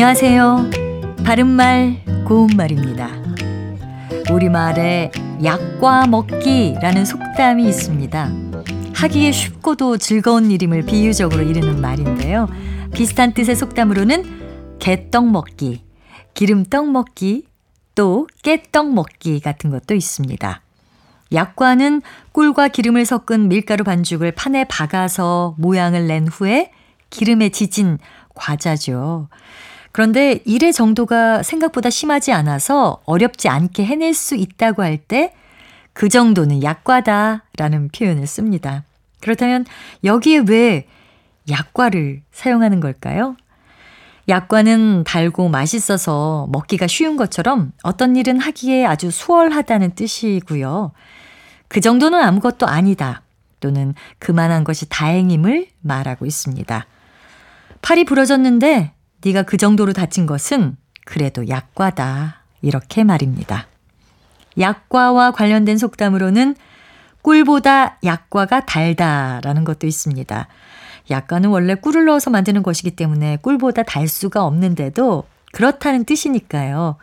안녕하세요. 바른말 고운말입니다. 우리말에 약과 먹기라는 속담이 있습니다. 하기에 쉽고도 즐거운 일임을 비유적으로 이르는 말인데요. 비슷한 뜻의 속담으로는 개떡 먹기, 기름떡 먹기, 또 깨떡 먹기 같은 것도 있습니다. 약과는 꿀과 기름을 섞은 밀가루 반죽을 판에 박아서 모양을 낸 후에 기름에 지진 과자죠. 그런데 일의 정도가 생각보다 심하지 않아서 어렵지 않게 해낼 수 있다고 할 때 그 정도는 약과다라는 표현을 씁니다. 그렇다면 여기에 왜 약과를 사용하는 걸까요? 약과는 달고 맛있어서 먹기가 쉬운 것처럼 어떤 일은 하기에 아주 수월하다는 뜻이고요. 그 정도는 아무것도 아니다 또는 그만한 것이 다행임을 말하고 있습니다. 팔이 부러졌는데 네가 그 정도로 다친 것은 그래도 약과다, 이렇게 말입니다. 약과와 관련된 속담으로는 꿀보다 약과가 달다라는 것도 있습니다. 약과는 원래 꿀을 넣어서 만드는 것이기 때문에 꿀보다 달 수가 없는데도 그렇다는 뜻이니까요.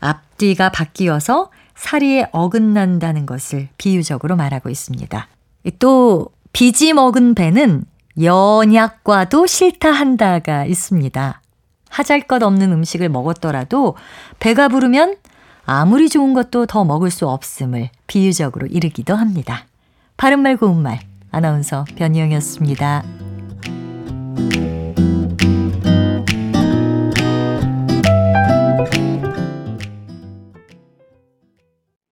앞뒤가 바뀌어서 사리에 어긋난다는 것을 비유적으로 말하고 있습니다. 또 비지 먹은 배는 연약과도 싫다 한다가 있습니다. 하잘것없는 음식을 먹었더라도 배가 부르면 아무리 좋은 것도 더 먹을 수 없음을 비유적으로 이르기도 합니다. 바른말 고운말, 아나운서 변희영이었습니다.